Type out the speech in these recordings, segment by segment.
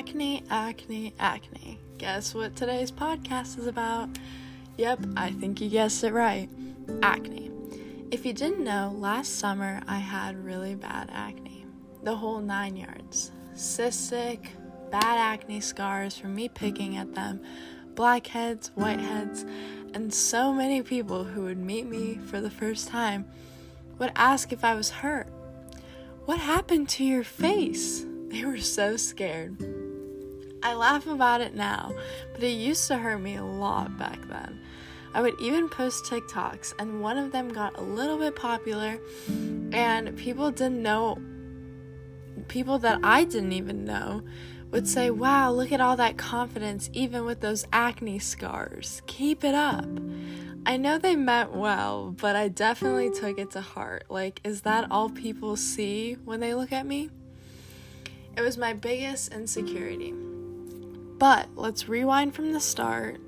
Acne. Guess what today's podcast is about? Yep, I think you guessed it right. Acne. If you didn't know, last summer I had really bad acne. The whole 9 yards. Cystic, bad acne scars from me picking at them, blackheads, whiteheads, and so many people who would meet me for the first time would ask if I was hurt. What happened to your face? They were so scared. I laugh about it now, but it used to hurt me a lot back then. I would even post TikToks, and one of them got a little bit popular, and people that I didn't even know would say, wow, look at all that confidence, even with those acne scars. Keep it up. I know they meant well, but I definitely took it to heart. Like, is that all people see when they look at me? It was my biggest insecurity. But let's rewind from the start.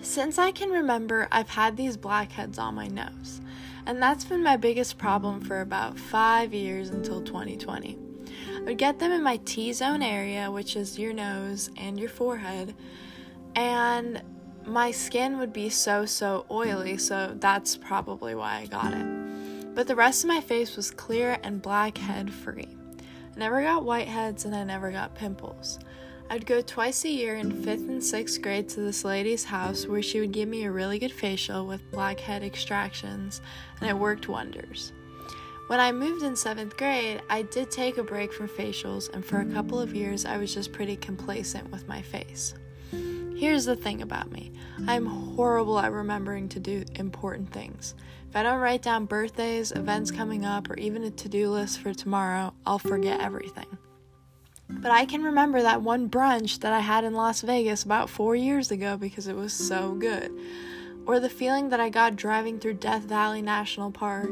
Since I can remember, I've had these blackheads on my nose, and that's been my biggest problem for about 5 years until 2020. I would get them in my T-zone area, which is your nose and your forehead, and my skin would be so oily, so that's probably why I got it. But the rest of my face was clear and blackhead free. I never got whiteheads and I never got pimples. I'd go twice a year in 5th and 6th grade to this lady's house where she would give me a really good facial with blackhead extractions, and it worked wonders. When I moved in 7th grade, I did take a break from facials, and for a couple of years I was just pretty complacent with my face. Here's the thing about me. I'm horrible at remembering to do important things. If I don't write down birthdays, events coming up, or even a to-do list for tomorrow, I'll forget everything. But I can remember that one brunch that I had in Las Vegas about 4 years ago because it was so good. Or the feeling that I got driving through Death Valley National Park.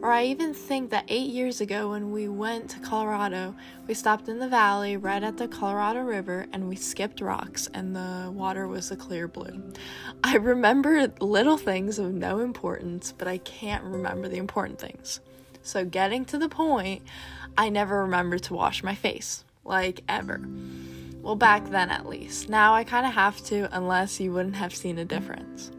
Or I even think that 8 years ago when we went to Colorado, we stopped in the valley right at the Colorado River and we skipped rocks and the water was a clear blue. I remember little things of no importance, but I can't remember the important things. So getting to the point, I never remembered to wash my face. Like, ever. Well, back then at least. Now I kind of have to, unless you wouldn't have seen a difference.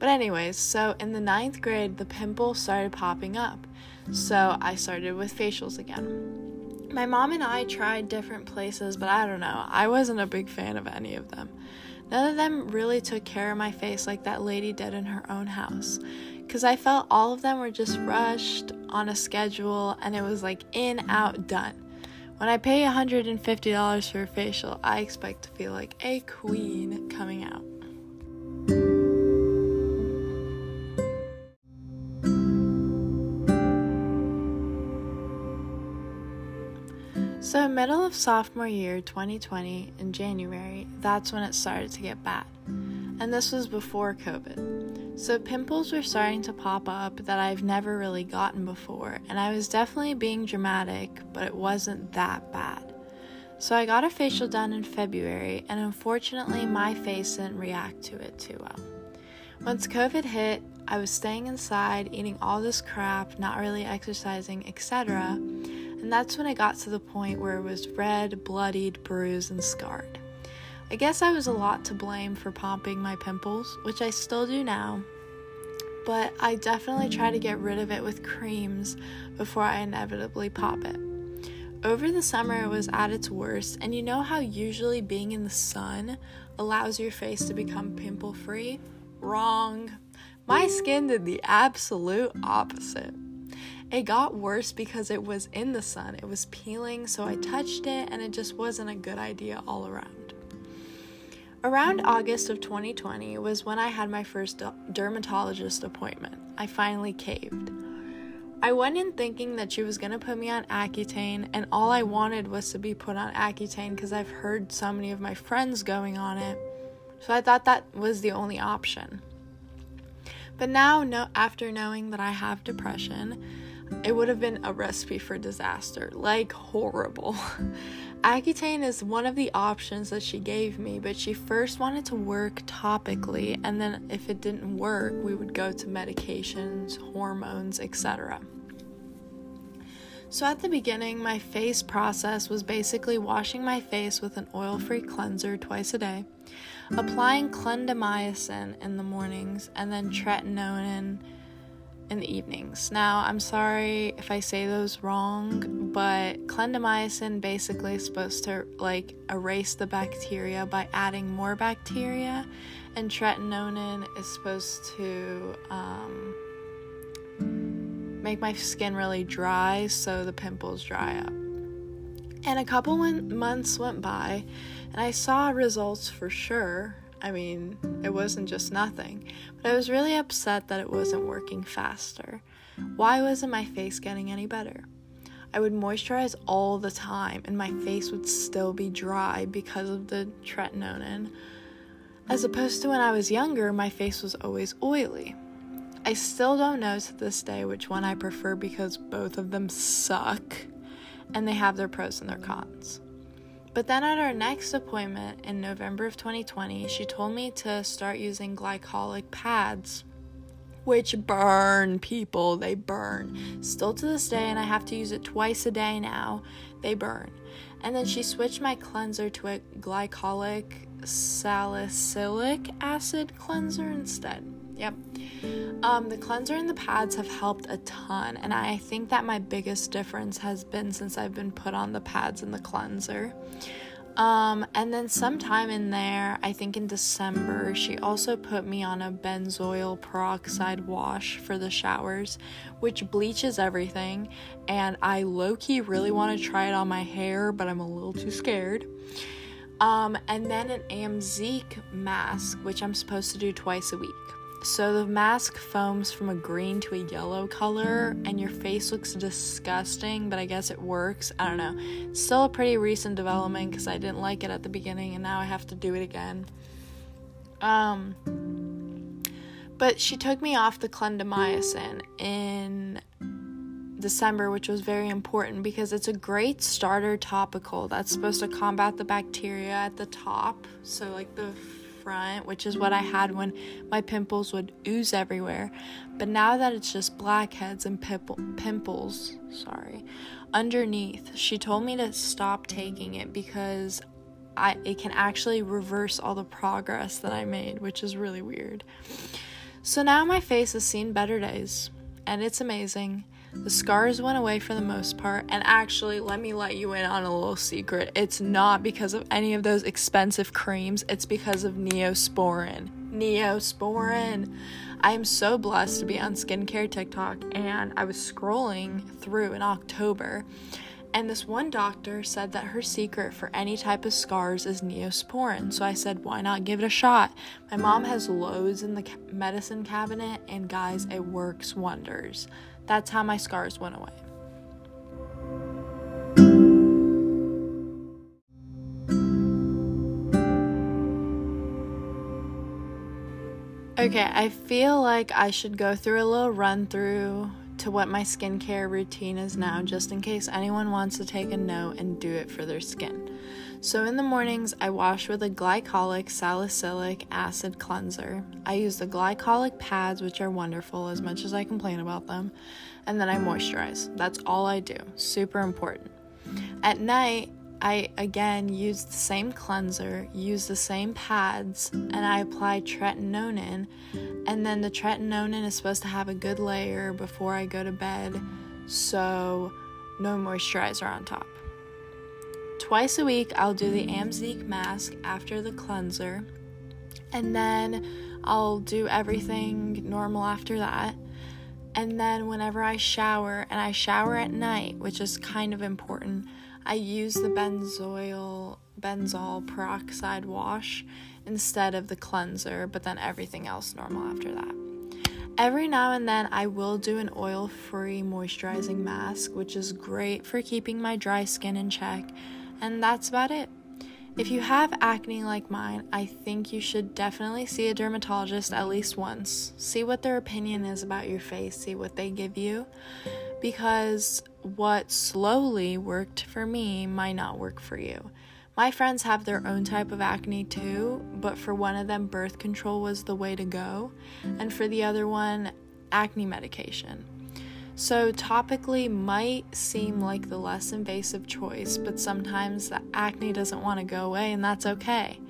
But anyways, so in the 9th grade, the pimple started popping up, so I started with facials again. My mom and I tried different places, but I don't know, I wasn't a big fan of any of them. None of them really took care of my face like that lady did in her own house, because I felt all of them were just rushed on a schedule, and it was like in, out, done. When I pay $150 for a facial, I expect to feel like a queen coming out. So middle of sophomore year 2020 in January, that's when it started to get bad. And this was before COVID. So pimples were starting to pop up that I've never really gotten before, and I was definitely being dramatic, but it wasn't that bad. So I got a facial done in February, and unfortunately my face didn't react to it too well. Once COVID hit, I was staying inside, eating all this crap, not really exercising, etc. And that's when I got to the point where it was red, bloodied, bruised, and scarred. I guess I was a lot to blame for popping my pimples, which I still do now, but I definitely try to get rid of it with creams before I inevitably pop it. Over the summer, it was at its worst, and you know how usually being in the sun allows your face to become pimple-free? Wrong. My skin did the absolute opposite. It got worse because it was in the sun. It was peeling, so I touched it, and it just wasn't a good idea all around. Around August of 2020 was when I had my first dermatologist appointment. I finally caved. I went in thinking that she was going to put me on Accutane, and all I wanted was to be put on Accutane because I've heard so many of my friends going on it, so I thought that was the only option. But now, after knowing that I have depression, it would have been a recipe for disaster, like horrible. Accutane is one of the options that she gave me, but she first wanted to work topically, and then if it didn't work, we would go to medications, hormones, etc. So at the beginning, my face process was basically washing my face with an oil-free cleanser twice a day, applying clindamycin in the mornings, and then tretinoin in the evenings. Now, I'm sorry if I say those wrong, but clindamycin basically is supposed to erase the bacteria by adding more bacteria, and tretinoin is supposed to make my skin really dry so the pimples dry up. And a couple months went by and I saw results for sure. I mean, it wasn't just nothing, but I was really upset that it wasn't working faster. Why wasn't my face getting any better? I would moisturize all the time and my face would still be dry because of the tretinoin, as opposed to when I was younger, my face was always oily. I still don't know to this day which one I prefer because both of them suck and they have their pros and their cons. But then at our next appointment in November of 2020, she told me to start using glycolic pads, which burn, people. They burn. Still to this day, and I have to use it twice a day now. They burn. And then she switched my cleanser to a glycolic salicylic acid cleanser instead. Yep. The cleanser and the pads have helped a ton, and I think that my biggest difference has been since I've been put on the pads and the cleanser. And then sometime in there, I think in December, she also put me on a benzoyl peroxide wash for the showers, which bleaches everything, and I low-key really want to try it on my hair, but I'm a little too scared. And then an Amzeek mask, which I'm supposed to do twice a week. So the mask foams from a green to a yellow color, and your face looks disgusting, but I guess it works. I don't know. It's still a pretty recent development because I didn't like it at the beginning, and now I have to do it again. But she took me off the clindamycin in December, which was very important because it's a great starter topical that's supposed to combat the bacteria at the top, so like the front, which is what I had when my pimples would ooze everywhere. But now that it's just blackheads and pimples underneath, she told me to stop taking it because it can actually reverse all the progress that I made, which is really weird. So now my face has seen better days, and it's amazing. The scars went away for the most part, and actually, let me let you in on a little secret. It's not because of any of those expensive creams. It's because of Neosporin. Neosporin! I am so blessed to be on skincare TikTok, and I was scrolling through in October, and this one doctor said that her secret for any type of scars is Neosporin. So I said, why not give it a shot? My mom has loads in the medicine cabinet, and guys, it works wonders. That's how my scars went away. Okay, I feel like I should go through a little run through to what my skincare routine is now, just in case anyone wants to take a note and do it for their skin. So in the mornings, I wash with a glycolic salicylic acid cleanser. I use the glycolic pads, which are wonderful as much as I complain about them, and then I moisturize. That's all I do. Super important. At night, I again use the same cleanser, use the same pads, and I apply tretinoin, and then the tretinoin is supposed to have a good layer before I go to bed, so no moisturizer on top. Twice a week, I'll do the Amzeek mask after the cleanser, and then I'll do everything normal after that. And then whenever I shower, and I shower at night, which is kind of important, I use the benzoyl peroxide wash instead of the cleanser, but then everything else normal after that. Every now and then I will do an oil-free moisturizing mask, which is great for keeping my dry skin in check, and that's about it. If you have acne like mine, I think you should definitely see a dermatologist at least once. See what their opinion is about your face, see what they give you. because what slowly worked for me might not work for you. My friends have their own type of acne too, but for one of them, birth control was the way to go, and for the other one, acne medication. So topically might seem like the less invasive choice, but sometimes the acne doesn't want to go away, and that's okay.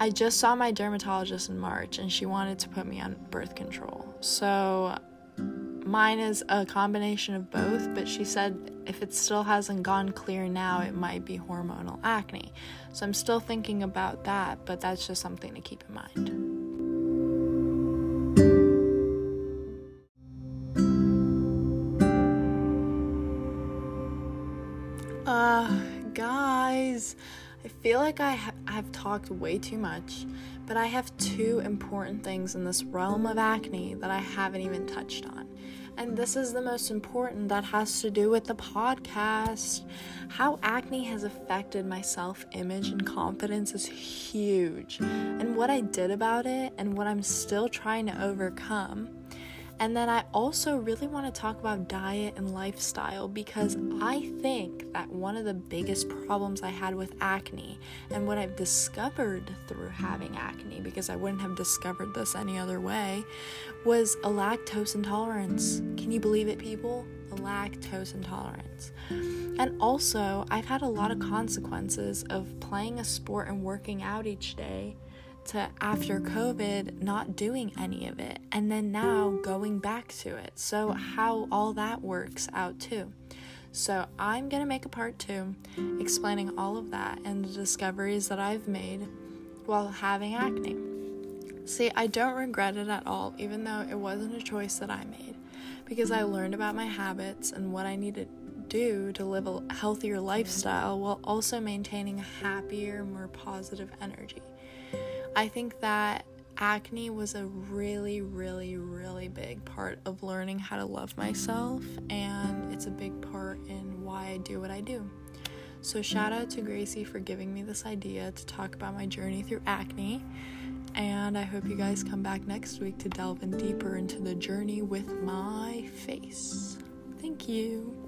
I just saw my dermatologist in March, and she wanted to put me on birth control. So mine is a combination of both, but she said if it still hasn't gone clear now, it might be hormonal acne. So I'm still thinking about that, but that's just something to keep in mind. Guys, I feel like I've talked way too much, but I have two important things in this realm of acne that I haven't even touched on. And this is the most important, that has to do with the podcast. How acne has affected my self-image and confidence is huge, and what I did about it and what I'm still trying to overcome. And then I also really want to talk about diet and lifestyle, because I think that one of the biggest problems I had with acne, and what I've discovered through having acne, because I wouldn't have discovered this any other way, was a lactose intolerance. Can you believe it, people? A lactose intolerance. And also, I've had a lot of consequences of playing a sport and working out each day to after COVID not doing any of it, and then now going back to it. So how all that works out too. So I'm gonna make a part 2 explaining all of that and the discoveries that I've made while having acne. See, I don't regret it at all, even though it wasn't a choice that I made, because I learned about my habits and what I needed do to live a healthier lifestyle while also maintaining a happier, more positive energy. I think that acne was a really, really, really big part of learning how to love myself, and it's a big part in why I do what I do. So shout out to Gracie for giving me this idea to talk about my journey through acne, and I hope you guys come back next week to delve in deeper into the journey with my face. Thank you.